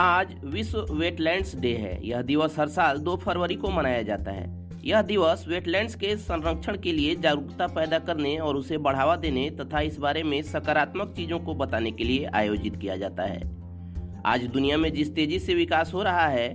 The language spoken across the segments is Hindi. आज विश्व वेटलैंड्स डे है। यह दिवस हर साल 2 फरवरी को मनाया जाता है। यह दिवस वेटलैंड्स के संरक्षण के लिए जागरूकता पैदा करने और उसे बढ़ावा देने तथा इस बारे में सकारात्मक चीजों को बताने के लिए आयोजित किया जाता है। आज दुनिया में जिस तेजी से विकास हो रहा है,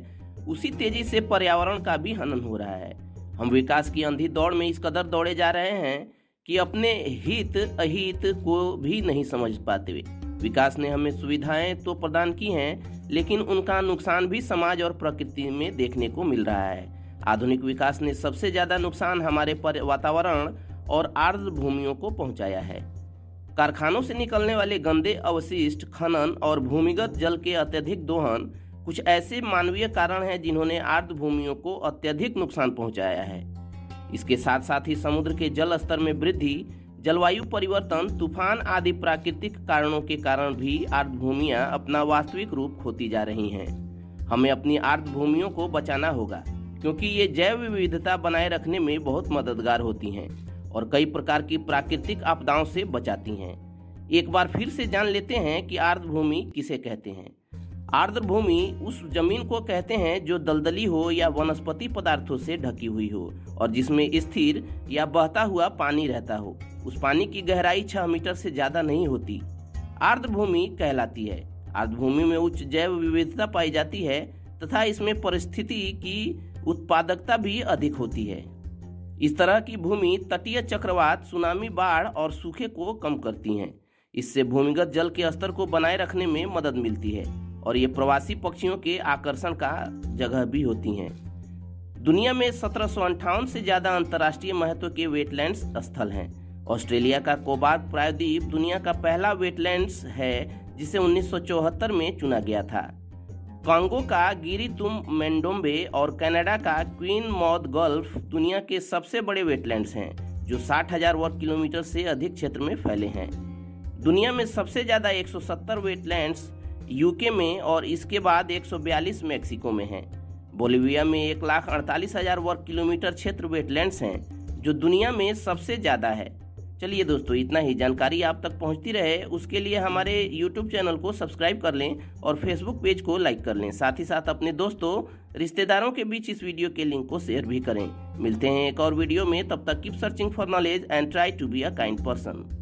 उसी तेजी से पर्यावरण का भी हनन हो रहा है। हम विकास की अंधी दौड़ में इस कदर दौड़े जा रहे हैं कि अपने हित अहित को भी नहीं समझ पाते। विकास ने हमें सुविधाएं तो प्रदान की हैं, लेकिन उनका नुकसान भी समाज और प्रकृति में देखने को मिल रहा है। आधुनिक विकास ने सबसे ज्यादा नुकसान हमारे वातावरण और आर्द्र भूमियों को पहुंचाया है। कारखानों से निकलने वाले गंदे अवशिष्ट, खनन और भूमिगत जल के अत्यधिक दोहन कुछ ऐसे मानवीय कारण हैं जिन्होंने आर्द्र भूमियों को अत्यधिक नुकसान पहुंचाया है। इसके साथ साथ ही समुद्र के जल स्तर में वृद्धि, जलवायु परिवर्तन, तूफान आदि प्राकृतिक कारणों के कारण भी आर्द्र भूमियां अपना वास्तविक रूप खोती जा रही हैं। हमें अपनी आर्द्र भूमियों को बचाना होगा, क्योंकि ये जैव विविधता बनाए रखने में बहुत मददगार होती हैं और कई प्रकार की प्राकृतिक आपदाओं से बचाती हैं। एक बार फिर से जान लेते हैं कि आर्द्र भूमि किसे कहते हैं। आर्द्र भूमि उस जमीन को कहते हैं जो दलदली हो या वनस्पति पदार्थों से ढकी हुई हो और जिसमें स्थिर या बहता हुआ पानी रहता हो। उस पानी की गहराई 6 मीटर से ज्यादा नहीं होती, आर्द्र भूमि कहलाती है। आर्द्र भूमि में उच्च जैव विविधता पाई जाती है तथा इसमें परिस्थिति की उत्पादकता भी अधिक होती है। इस तरह की भूमि तटीय चक्रवात, सुनामी, बाढ़ और सूखे को कम करती हैं। इससे भूमिगत जल के स्तर को बनाए रखने में मदद मिलती है और ये प्रवासी पक्षियों के आकर्षण का जगह भी होती हैं। दुनिया में 1758 से ज़्यादा अंतर्राष्ट्रीय महत्व के वेटलैंड्स स्थल हैं। ऑस्ट्रेलिया का कोबार्ट प्रायद्वीप दुनिया का पहला वेटलैंड्स है जिसे 1974 में चुना गया था। कांगो का गिरी तुम मेंडोम्बे और कनाडा का क्वीन मौद गल्फ दुनिया के सबसे बड़े वेटलैंड्स हैं, जो 60,000 वर्ग किलोमीटर से अधिक क्षेत्र में फैले हैं। दुनिया में सबसे ज़्यादा 170 वेटलैंड्स यूके में और इसके बाद 142 मेक्सिको में हैं। बोलिविया में 148,000 वर्ग किलोमीटर क्षेत्र वेटलैंड्स हैं, जो दुनिया में सबसे ज़्यादा है। चलिए दोस्तों, इतना ही जानकारी आप तक पहुंचती रहे उसके लिए हमारे YouTube चैनल को सब्सक्राइब कर लें और Facebook पेज को लाइक कर लें। साथ ही साथ अपने दोस्तों, रिश्तेदारों के बीच इस वीडियो के लिंक को शेयर भी करें। मिलते हैं एक और वीडियो में, तब तक keep searching for knowledge and try to be a kind person.